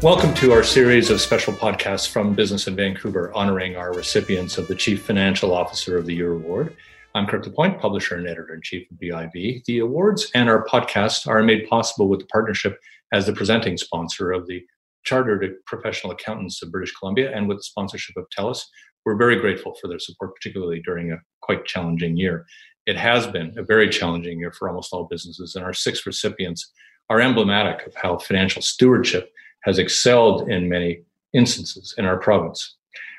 Welcome to our series of special podcasts from Business in Vancouver, honoring our recipients of the Chief Financial Officer of the Year Award. I'm Kurt Lapointe, publisher and editor-in-chief of BIV. The awards and our podcast are made possible with the partnership as the presenting sponsor of the Chartered Professional Accountants of British Columbia and with the sponsorship of TELUS. We're very grateful for their support, particularly during a quite challenging year. It has been a very challenging year for almost all businesses, and our six recipients are emblematic of how financial stewardship has excelled in many instances in our province.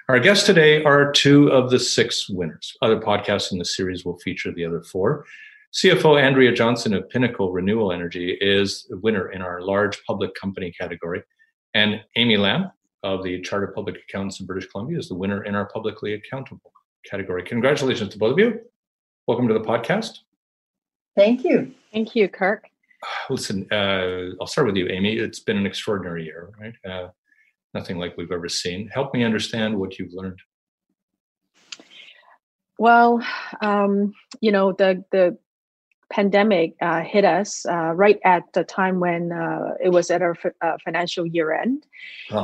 Our guests today are two of the six winners. Other podcasts in the series will feature the other four. CFO Andrea Johnson of Pinnacle Renewal Energy is a winner in our large public company category, and Amy Lamb of the Chartered Public Accountants of British Columbia is the winner in our publicly accountable category. Congratulations to both of you. Welcome to the podcast. Thank you. Thank you, Kirk. Listen, I'll start with you, Amy. It's been an extraordinary year, right? Nothing like we've ever seen. Help me understand what you've learned. Well, the pandemic hit us right at the time when it was at our financial year end,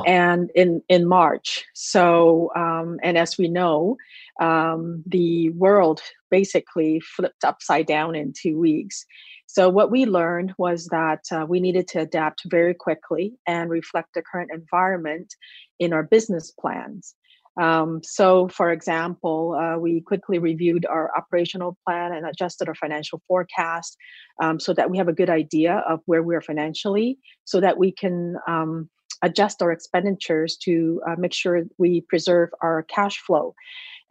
and in March. So, and as we know, the world basically flipped upside down in 2 weeks. So what we learned was that we needed to adapt very quickly and reflect the current environment in our business plans. So, for example, we quickly reviewed our operational plan and adjusted our financial forecast so that we have a good idea of where we are financially, so that we can adjust our expenditures to make sure we preserve our cash flow.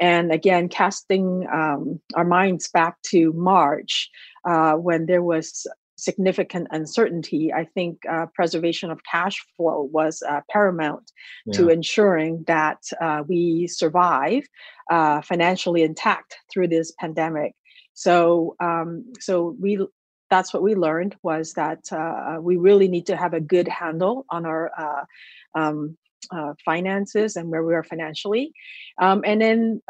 And again, casting our minds back to March, when there was significant uncertainty, I think preservation of cash flow was paramount to ensuring that we survive financially intact through this pandemic. So, that's what we learned was that we really need to have a good handle on our finances and where we are financially. And then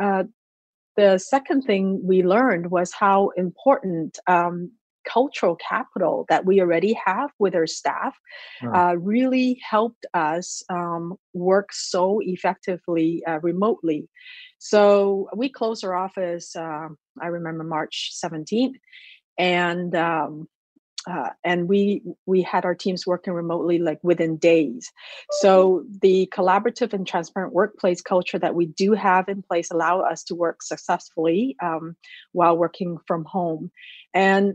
the second thing we learned was how important cultural capital that we already have with our staff really helped us work so effectively remotely. So we closed our office, I remember March 17th, and we had our teams working remotely like within days. So the collaborative and transparent workplace culture that we do have in place allow us to work successfully while working from home. And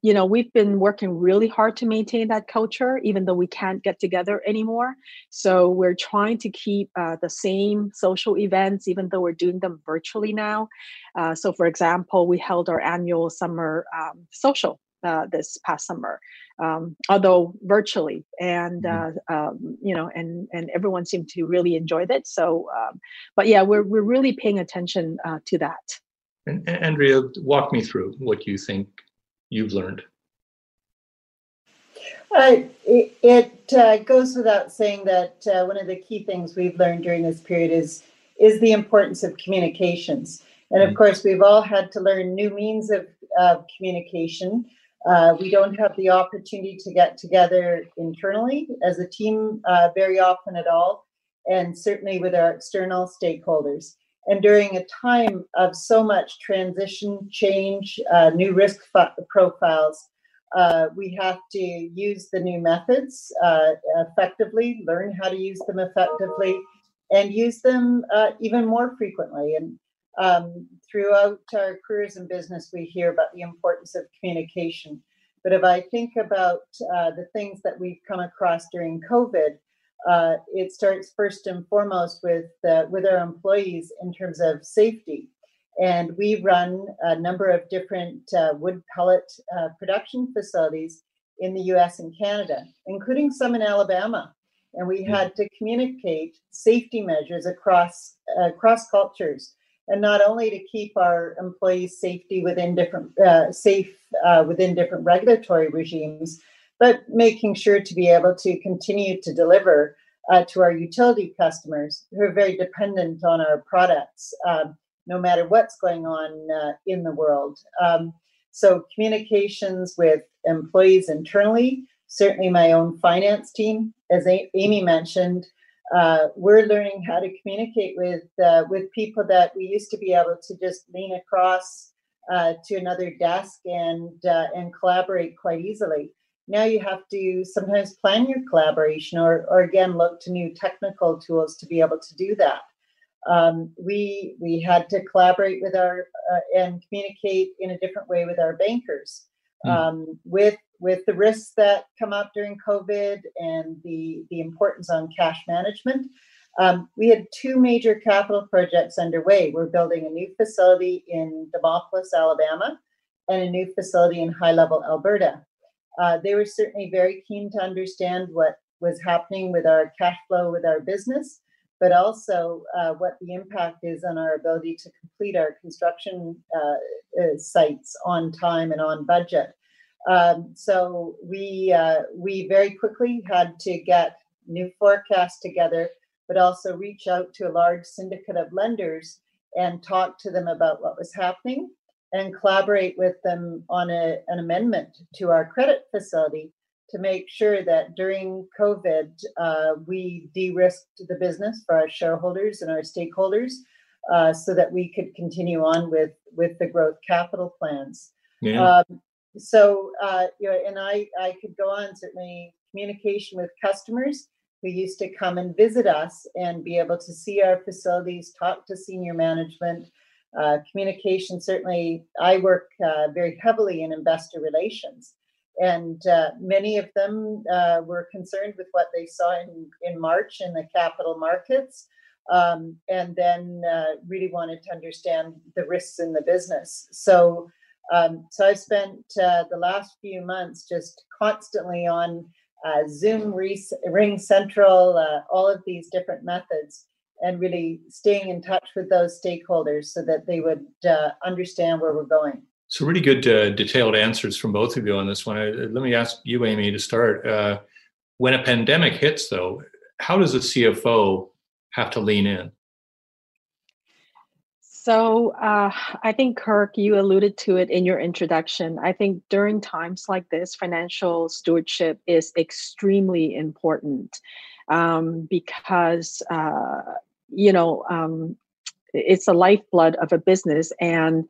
you know, we've been working really hard to maintain that culture, even though we can't get together anymore. So we're trying to keep the same social events, even though we're doing them virtually now. So, for example, we held our annual summer social this past summer, although virtually, and and everyone seemed to really enjoy that. So, but yeah, we're really paying attention to that. And Andrea, walk me through what you think you've learned. It goes without saying that one of the key things we've learned during this period is the importance of communications. And of course, we've all had to learn new means of communication. We don't have the opportunity to get together internally as a team very often at all, and certainly with our external stakeholders. And during a time of so much transition, change, new risk profiles, we have to use the new methods effectively, learn how to use them effectively, and use them even more frequently. And throughout our careers in business, we hear about the importance of communication. But if I think about the things that we've come across during COVID, it starts first and foremost with our employees in terms of safety. And we run a number of different wood pellet production facilities in the US and Canada, including some in Alabama. And we had to communicate safety measures across cultures, and not only to keep our employees safe within different regulatory regimes, but making sure to be able to continue to deliver to our utility customers who are very dependent on our products, no matter what's going on in the world. So communications with employees internally, certainly my own finance team, as Amy mentioned, we're learning how to communicate with people that we used to be able to just lean across to another desk and collaborate quite easily. Now you have to sometimes plan your collaboration or again, look to new technical tools to be able to do that. We had to collaborate with our and communicate in a different way with our bankers. With the risks that come up during COVID and the importance on cash management, we had two major capital projects underway. We're building a new facility in Demopolis, Alabama, and a new facility in High Level, Alberta. They were certainly very keen to understand what was happening with our cash flow, with our business, but also what the impact is on our ability to complete our construction sites on time and on budget. So we very quickly had to get new forecasts together, but also reach out to a large syndicate of lenders and talk to them about what was happening and collaborate with them on an amendment to our credit facility to make sure that during COVID, we de-risked the business for our shareholders and our stakeholders so that we could continue on with the growth capital plans. Yeah. I could go on, certainly communication with customers who used to come and visit us and be able to see our facilities, talk to senior management, communication. Certainly, I work very heavily in investor relations, and many of them were concerned with what they saw in March in the capital markets, and then really wanted to understand the risks in the business. So I've spent the last few months just constantly on Zoom, Ring Central, all of these different methods, and really staying in touch with those stakeholders so that they would understand where we're going. So really good detailed answers from both of you on this one. Let me ask you, Amy, to start. When a pandemic hits, though, how does a CFO have to lean in? So I think, Kirk, you alluded to it in your introduction. I think during times like this, financial stewardship is extremely important because, it's the lifeblood of a business. And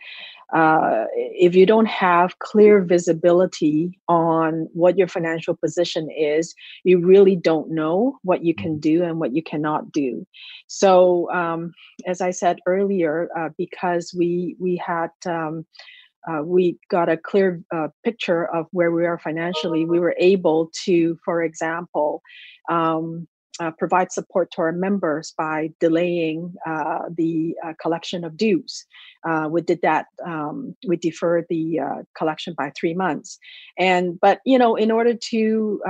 if you don't have clear visibility on what your financial position is, you really don't know what you can do and what you cannot do. So, as I said earlier, because we had we got a clear picture of where we are financially, we were able to, for example, provide support to our members by delaying the collection of dues. We did that. We deferred the collection by 3 months. But in order to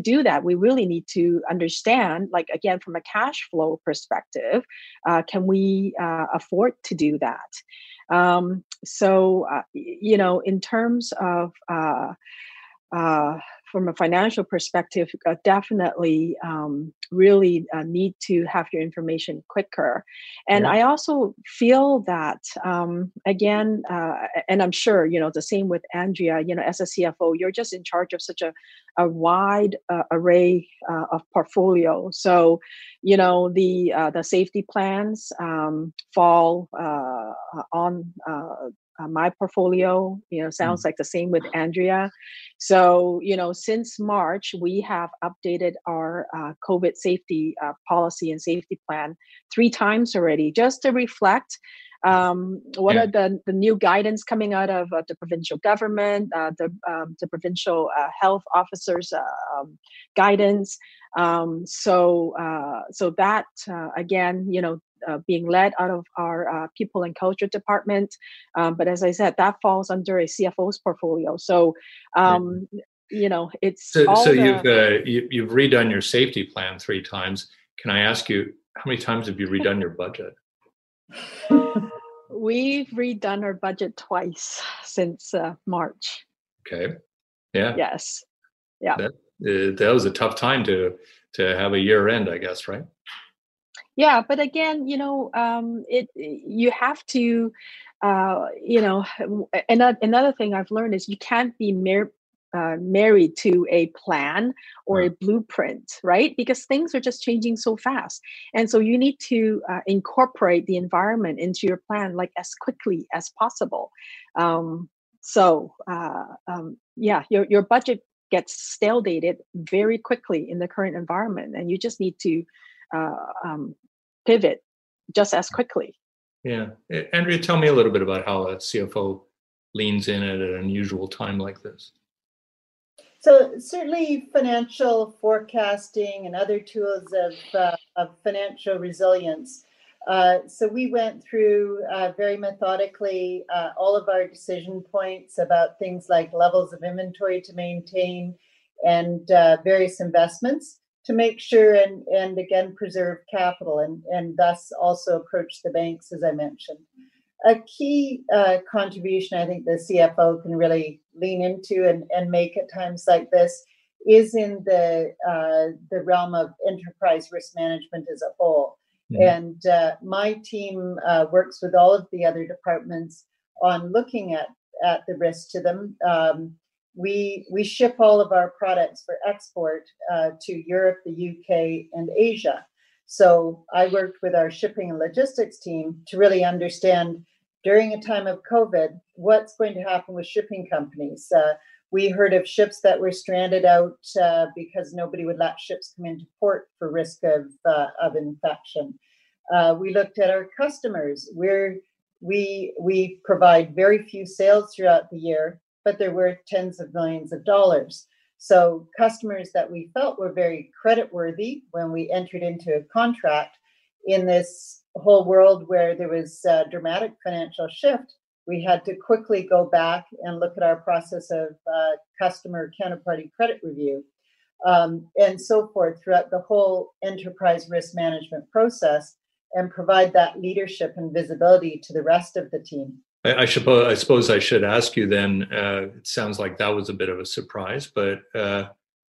do that, we really need to understand, like again, from a cash flow perspective, can we afford to do that? In terms of from a financial perspective, definitely really need to have your information quicker. And I also feel that, again, and I'm sure, the same with Andrea, as a CFO, you're just in charge of such a wide array of portfolio. So, the safety plans fall on my portfolio, sounds like the same with Andrea. So, since March, we have updated our COVID safety policy and safety plan 3 times already, just to reflect what are the new guidance coming out of the provincial government, the provincial health officers' guidance. So that again, being led out of our people and culture department. But as I said, that falls under a CFO's portfolio. So, it's you've redone your safety plan 3 times. Can I ask you, how many times have you redone your budget? We've redone our budget twice since March. Okay. Yeah. Yes. Yeah. That was a tough time to have a year end, I guess, right? Yeah, but again, you have to, another thing I've learned is you can't be married to a plan or a blueprint, right? Because things are just changing so fast. And so you need to incorporate the environment into your plan like as quickly as possible. Yeah, your budget gets stale dated very quickly in the current environment, and you just need to pivot just as quickly. Yeah. Andrea, tell me a little bit about how a CFO leans in at an unusual time like this. So certainly financial forecasting and other tools of financial resilience. So we went through very methodically all of our decision points about things like levels of inventory to maintain and various investments to make sure and again, preserve capital and thus also approach the banks, as I mentioned. A key contribution I think the CFO can really lean into and make at times like this is in the realm of enterprise risk management as a whole. Mm-hmm. And my team works with all of the other departments on looking at the risk to them. We ship all of our products for export to Europe, the UK, and Asia. So I worked with our shipping and logistics team to really understand during a time of COVID, what's going to happen with shipping companies. We heard of ships that were stranded out because nobody would let ships come into port for risk of infection. We looked at our customers. We provide very few sales throughout the year, but they're worth tens of millions of dollars. So customers that we felt were very creditworthy when we entered into a contract in this whole world where there was a dramatic financial shift, we had to quickly go back and look at our process of customer counterparty credit review and so forth throughout the whole enterprise risk management process and provide that leadership and visibility to the rest of the team. I suppose I should ask you then, it sounds like that was a bit of a surprise, but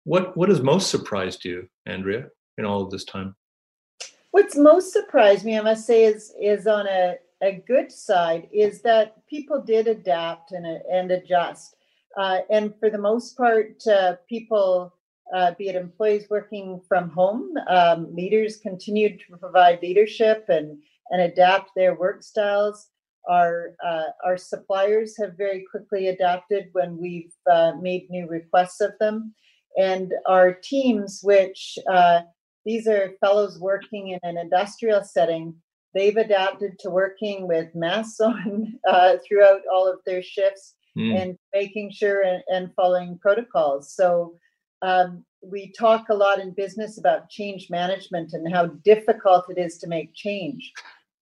what has most surprised you, Andrea, in all of this time? What's most surprised me, I must say, is on a good side, is that people did adapt and adjust. And for the most part, people, be it employees working from home, leaders continued to provide leadership and adapt their work styles. Our suppliers have very quickly adapted when we've made new requests of them. And our teams, which these are fellows working in an industrial setting, they've adapted to working with masks on throughout all of their shifts and making sure and following protocols. So we talk a lot in business about change management and how difficult it is to make change.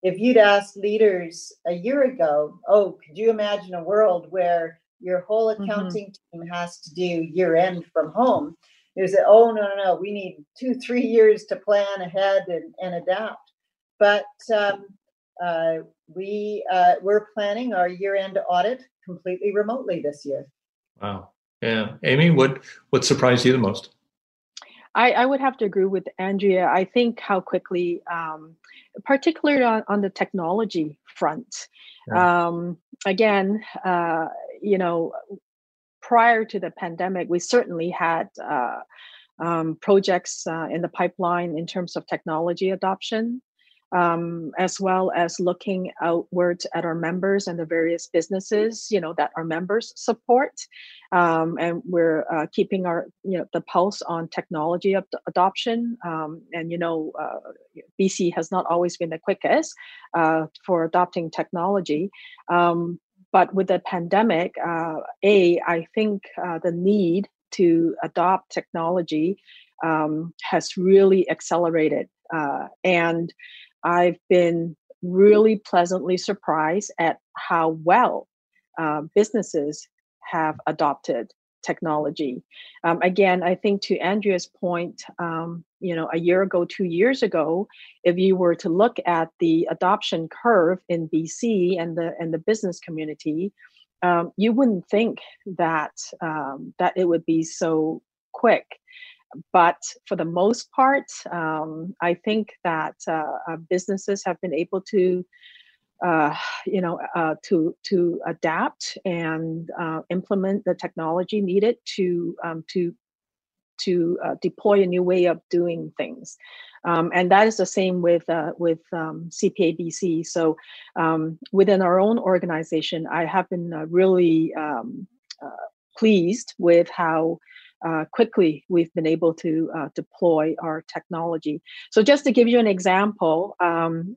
If you'd asked leaders a year ago, oh, could you imagine a world where your whole accounting team has to do year end from home? They said, oh, no, we need 2-3 years to plan ahead and adapt. But we're planning our year end audit completely remotely this year. Wow. Yeah. Amy, what surprised you the most? I would have to agree with Andrea. I think how quickly, particularly on the technology front, prior to the pandemic, we certainly had projects in the pipeline in terms of technology adoption, as well as looking outwards at our members and the various businesses, that our members support. And we're keeping our, the pulse on technology adoption. BC has not always been the quickest for adopting technology. But with the pandemic, I think the need to adopt technology has really accelerated. And I've been really pleasantly surprised at how well businesses have adopted technology. Again, I think to Andrea's point, a year ago, 2 years ago, if you were to look at the adoption curve in BC and the business community, you wouldn't think that it would be so quick. But for the most part, I think that businesses have been able to to adapt and implement the technology needed to deploy a new way of doing things. And that is the same with CPABC. So within our own organization, I have been really pleased with how quickly we've been able to deploy our technology. So just to give you an example, one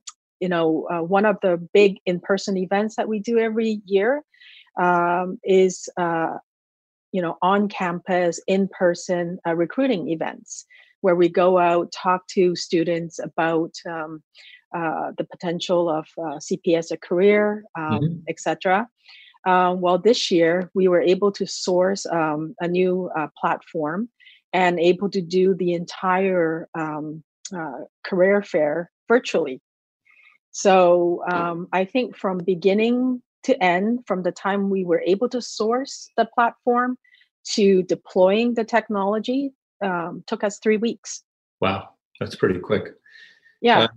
of the big in-person events that we do every year is on-campus, in-person recruiting events, where we go out, talk to students about the potential of CPA as a career, et cetera. Well, this year, we were able to source a new platform and able to do the entire career fair virtually. So I think from beginning to end, from the time we were able to source the platform to deploying the technology, took us 3 weeks. Wow, that's pretty quick. Yeah.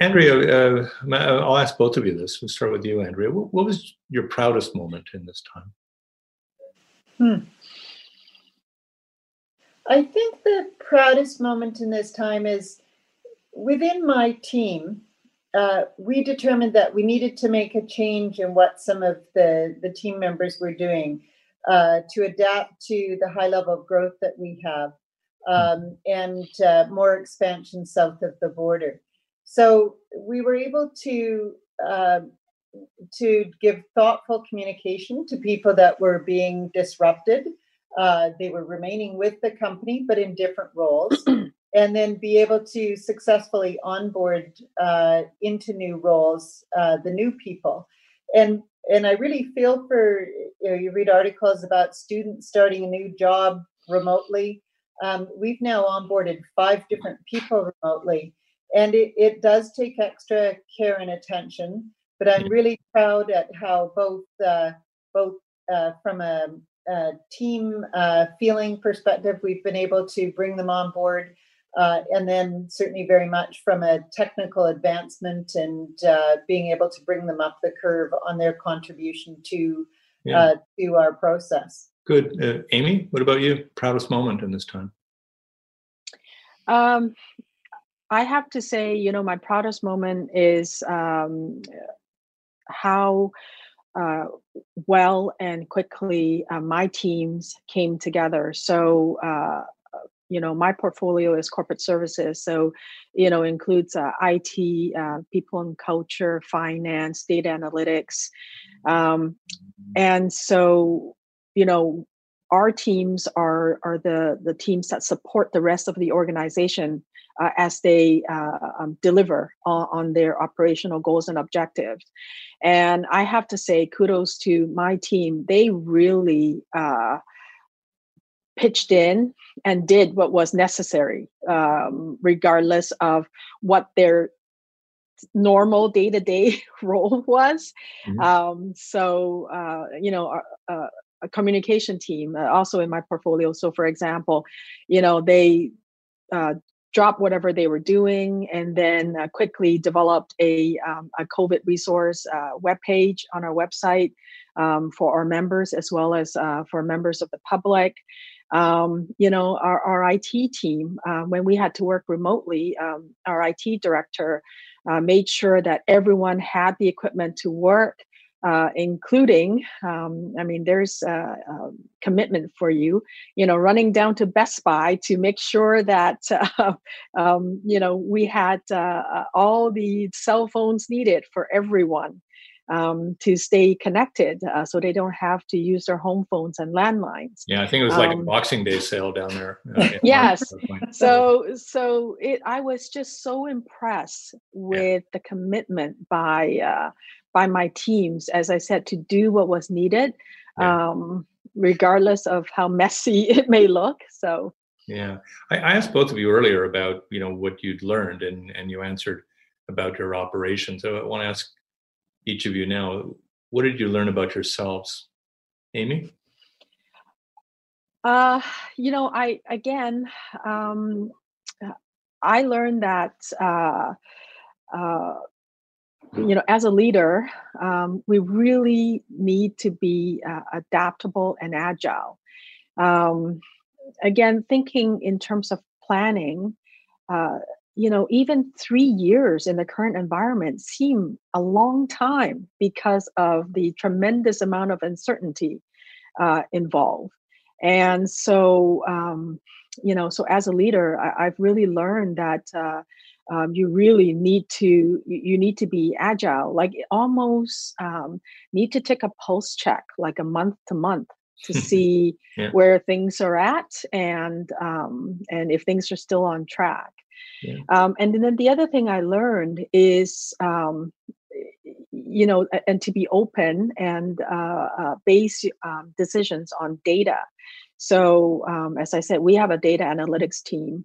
Andrea, I'll ask both of you this. We'll start with you, Andrea. What was your proudest moment in this time? I think the proudest moment in this time is within my team. We determined that we needed to make a change in what some of the team members were doing to adapt to the high level of growth that we have and more expansion south of the border. So we were able to give thoughtful communication to people that were being disrupted. They were remaining with the company, but in different roles. And then be able to successfully onboard into new roles, the new people. And I really feel for, you read articles about students starting a new job remotely. We've now onboarded 5 different people remotely. And it does take extra care and attention. But I'm really proud at how both from a team feeling perspective, we've been able to bring them on board. And then certainly very much from a technical advancement and being able to bring them up the curve on their contribution to our process. Good. Amy, what about you? Proudest moment in this time? I have to say, my proudest moment is how well and quickly my teams came together. So, my portfolio is corporate services, so includes IT, people and culture, finance, data analytics, and so our teams are the teams that support the rest of the organization as they deliver on their operational goals and objectives. And I have to say, kudos to my team; they really pitched in and did what was necessary, regardless of what their normal day-to-day role was. Mm-hmm. A communication team also in my portfolio. So for example, they dropped whatever they were doing and then quickly developed a COVID resource webpage on our website for our members, as well as for members of the public. Our IT team, when we had to work remotely, our IT director made sure that everyone had the equipment to work, including, there's a commitment for you, running down to Best Buy to make sure that, we had all the cell phones needed for everyone to stay connected, so they don't have to use their home phones and landlines. Yeah, I think it was like a Boxing Day sale down there. Yes. I was just so impressed with the commitment by my teams, as I said, to do what was needed, regardless of how messy it may look. So. Yeah, I asked both of you earlier about what you'd learned, and you answered about your operations. So I want to ask each of you now, what did you learn about yourselves? Amy? I learned that you know, as a leader, we really need to be adaptable and agile. Again, thinking in terms of planning, you know, even 3 years in the current environment seem a long time because of the tremendous amount of uncertainty involved. And so, you know, so as a leader, I've really learned that you really need to, you need to be agile, like almost need to take a pulse check, like a month to month, to see where things are at and if things are still on track. Yeah. And then the other thing I learned is, you know, and to be open and base decisions on data. So as I said, we have a data analytics team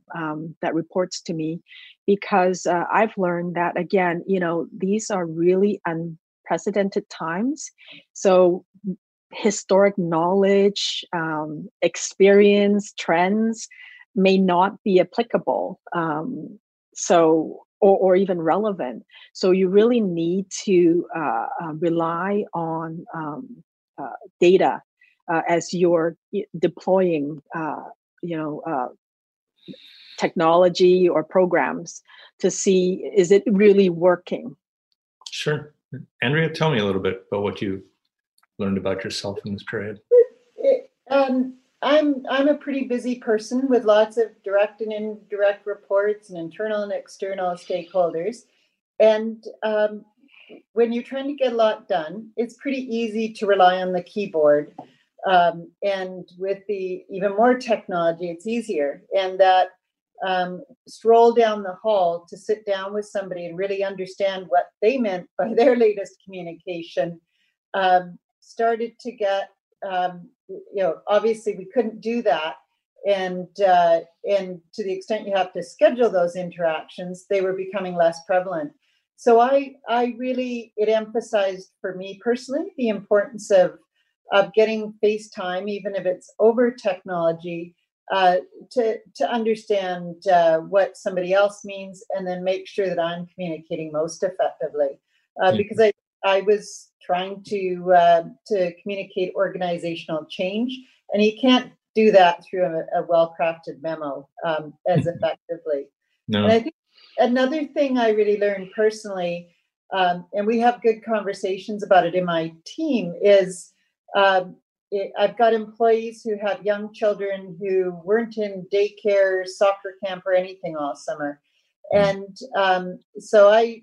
that reports to me, because I've learned that, again, you know, these are really unprecedented times. So historic knowledge, experience, trends may not be applicable, so or even relevant. So you really need to rely on data as you're deploying, you know, technology or programs to see, is it really working? Sure. Andrea, tell me a little bit about what you've learned about yourself in this period. I'm a pretty busy person with lots of direct and indirect reports and internal and external stakeholders. And when you're trying to get a lot done, it's pretty easy to rely on the keyboard. And with the even more technology, it's easier. And that stroll down the hall to sit down with somebody and really understand what they meant by their latest communication started to get, you know, obviously we couldn't do that. And to the extent you have to schedule those interactions, they were becoming less prevalent. So I really, it emphasized for me personally, the importance of getting face time, even if it's over technology, to understand what somebody else means, and then make sure that I'm communicating most effectively. Because I was trying to communicate organizational change, and you can't do that through a well-crafted memo as effectively. No. And I think another thing I really learned personally, and we have good conversations about it in my team, is I've got employees who have young children who weren't in daycare, soccer camp, or anything all summer. And so I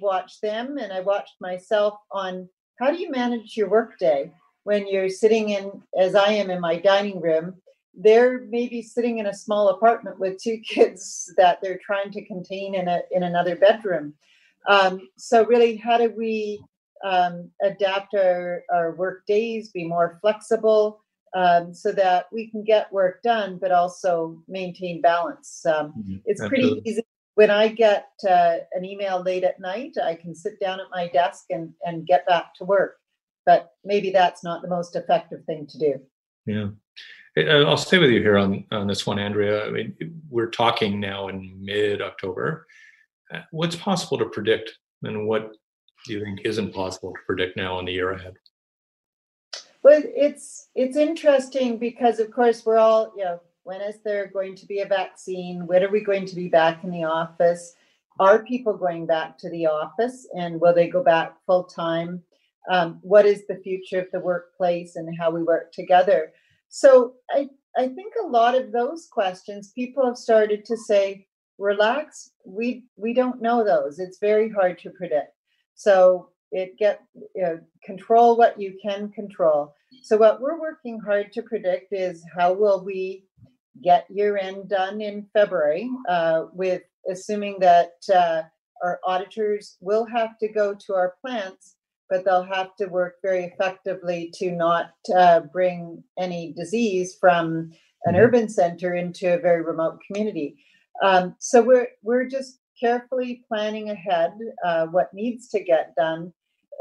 watched them, and I watched myself on how do you manage your workday when you're sitting in, as I am in my dining room, they're maybe sitting in a small apartment with two kids that they're trying to contain in another bedroom. So really, how do we adapt our work days, be more flexible so that we can get work done, but also maintain balance? It's pretty easy. When I get an email late at night, I can sit down at my desk and get back to work. But maybe that's not the most effective thing to do. Yeah. I'll stay with you here on this one, Andrea. I mean, we're talking now in mid-October. What's possible to predict, and what do you think isn't possible to predict now in the year ahead? Well, it's interesting because, of course, we're all, you know, when is there going to be a vaccine? When are we going to be back in the office? Are people going back to the office, and will they go back full time? What is the future of the workplace and how we work together? So I think a lot of those questions, people have started to say, relax, we don't know those. It's very hard to predict. So control what you can control. So what we're working hard to predict is how will we get year-end done in February, with assuming that our auditors will have to go to our plants, but they'll have to work very effectively to not bring any disease from an urban center into a very remote community. So we're just carefully planning ahead what needs to get done,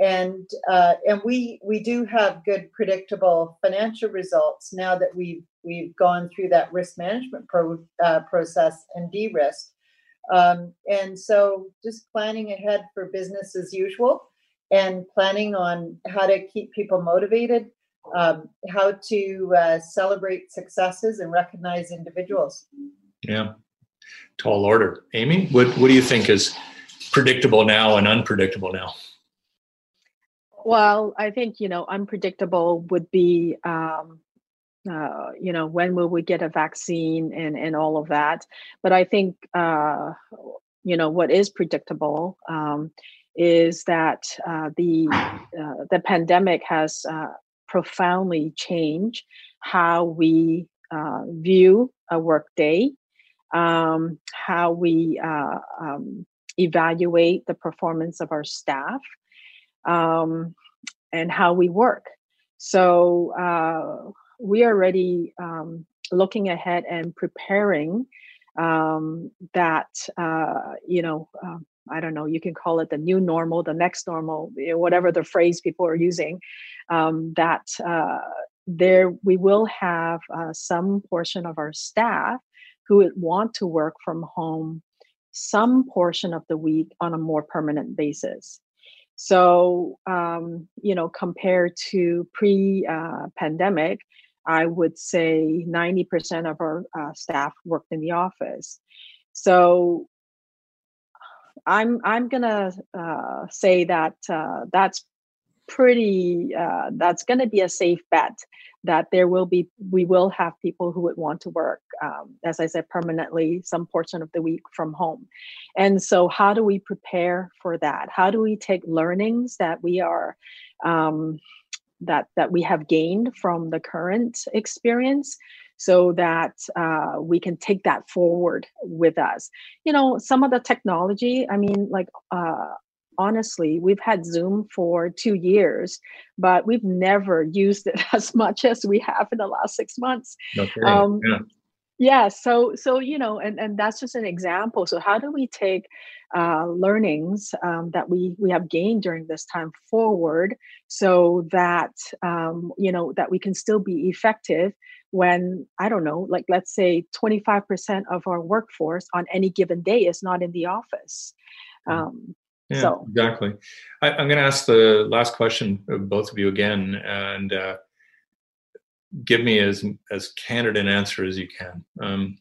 and we do have good predictable financial results now that we've gone through that risk management process and de-risk. And so just planning ahead for business as usual and planning on how to keep people motivated, how to celebrate successes and recognize individuals. Yeah. Tall order. Amy, what do you think is predictable now and unpredictable now? Well, I think, unpredictable would be, when will we get a vaccine and all of that. But I think, what is predictable is that the pandemic has profoundly changed how we view a workday, how we evaluate the performance of our staff, and how we work. So we are already looking ahead and preparing you can call it the new normal, the next normal, whatever the phrase people are using, we will have some portion of our staff who would want to work from home some portion of the week on a more permanent basis. So, compared to pre-pandemic, I would say 90% of our staff worked in the office. So I'm going to say that that's going to be a safe bet that we will have people who would want to work, as I said, permanently, some portion of the week from home. And so how do we prepare for that? How do we take learnings that we are, that we have gained from the current experience so that we can take that forward with us? Some of the technology, honestly, we've had Zoom for 2 years, but we've never used it as much as we have in the last 6 months. Okay. Yeah. So, and that's just an example. So how do we take learnings that we have gained during this time forward so that, that we can still be effective when, let's say 25% of our workforce on any given day is not in the office. Yeah, so. Exactly. I'm going to ask the last question of both of you again, and give me as candid an answer as you can. Do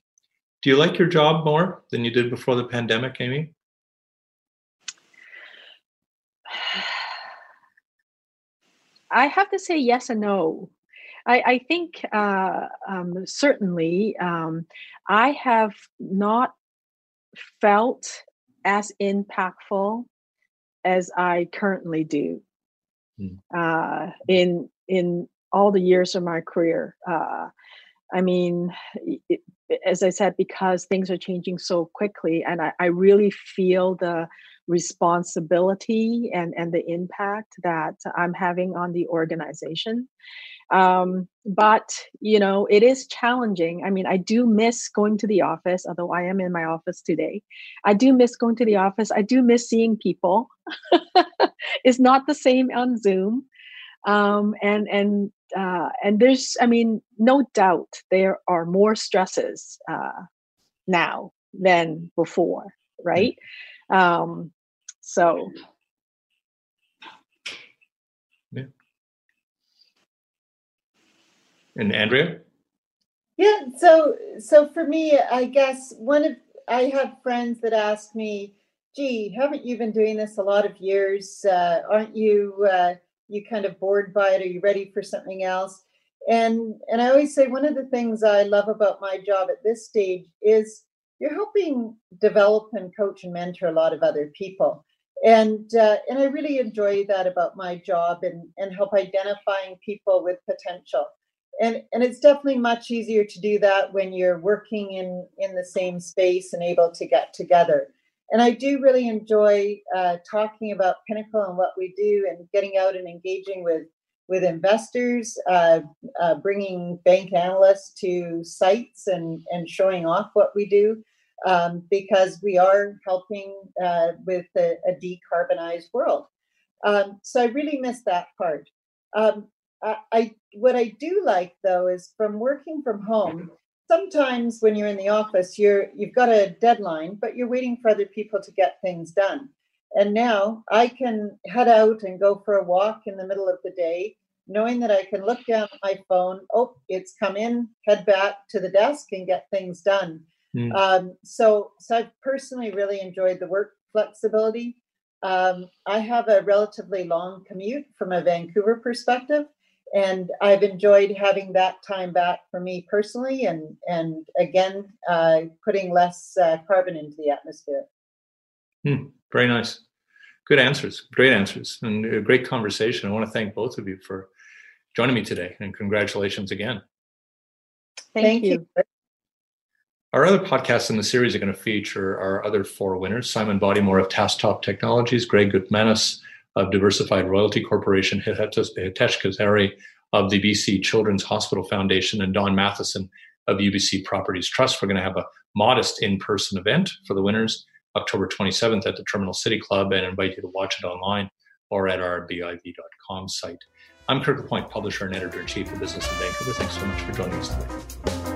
you like your job more than you did before the pandemic, Amy? I have to say yes and no. I think certainly I have not felt as impactful as I currently do in all the years of my career. As I said, because things are changing so quickly, and I really feel the responsibility and the impact that I'm having on the organization. But it is challenging. I do miss going to the office, although I am in my office today. I do miss going to the office. I do miss seeing people. It's not the same on Zoom. And there's, no doubt there are more stresses now than before, right? Yeah. And Andrea? Yeah. So for me, I guess I have friends that ask me, "Gee, haven't you been doing this a lot of years? Aren't you? You kind of bored by it? Are you ready for something else?" And I always say one of the things I love about my job at this stage is you're helping develop and coach and mentor a lot of other people. And I really enjoy that about my job and help identifying people with potential. And it's definitely much easier to do that when you're working in the same space and able to get together. And I do really enjoy talking about Pinnacle and what we do and getting out and engaging with investors, bringing bank analysts to sites and showing off what we do, because we are helping with a decarbonized world. So I really miss that part. What I do like, though, is from working from home, sometimes when you're in the office, you've got a deadline, but you're waiting for other people to get things done. And now I can head out and go for a walk in the middle of the day, knowing that I can look down at my phone. Oh, it's come in, head back to the desk and get things done. Mm. So I personally really enjoyed the work flexibility. I have a relatively long commute from a Vancouver perspective, and I've enjoyed having that time back for me personally, and again, putting less carbon into the atmosphere. Mm. Very nice. Good answers. Great answers. And a great conversation. I want to thank both of you for joining me today, and congratulations again. Thank you. Our other podcasts in the series are going to feature our other four winners: Simon Bodymore of Tasktop Technologies, Greg Gutmanis of Diversified Royalty Corporation, Hitesh Kesari of the BC Children's Hospital Foundation, and Don Matheson of UBC Properties Trust. We're going to have a modest in-person event for the winners October 27th at the Terminal City Club, and invite you to watch it online or at our biv.com site. I'm Kurt Lapointe, publisher and editor-in-chief of Business in Vancouver. Thanks so much for joining us today.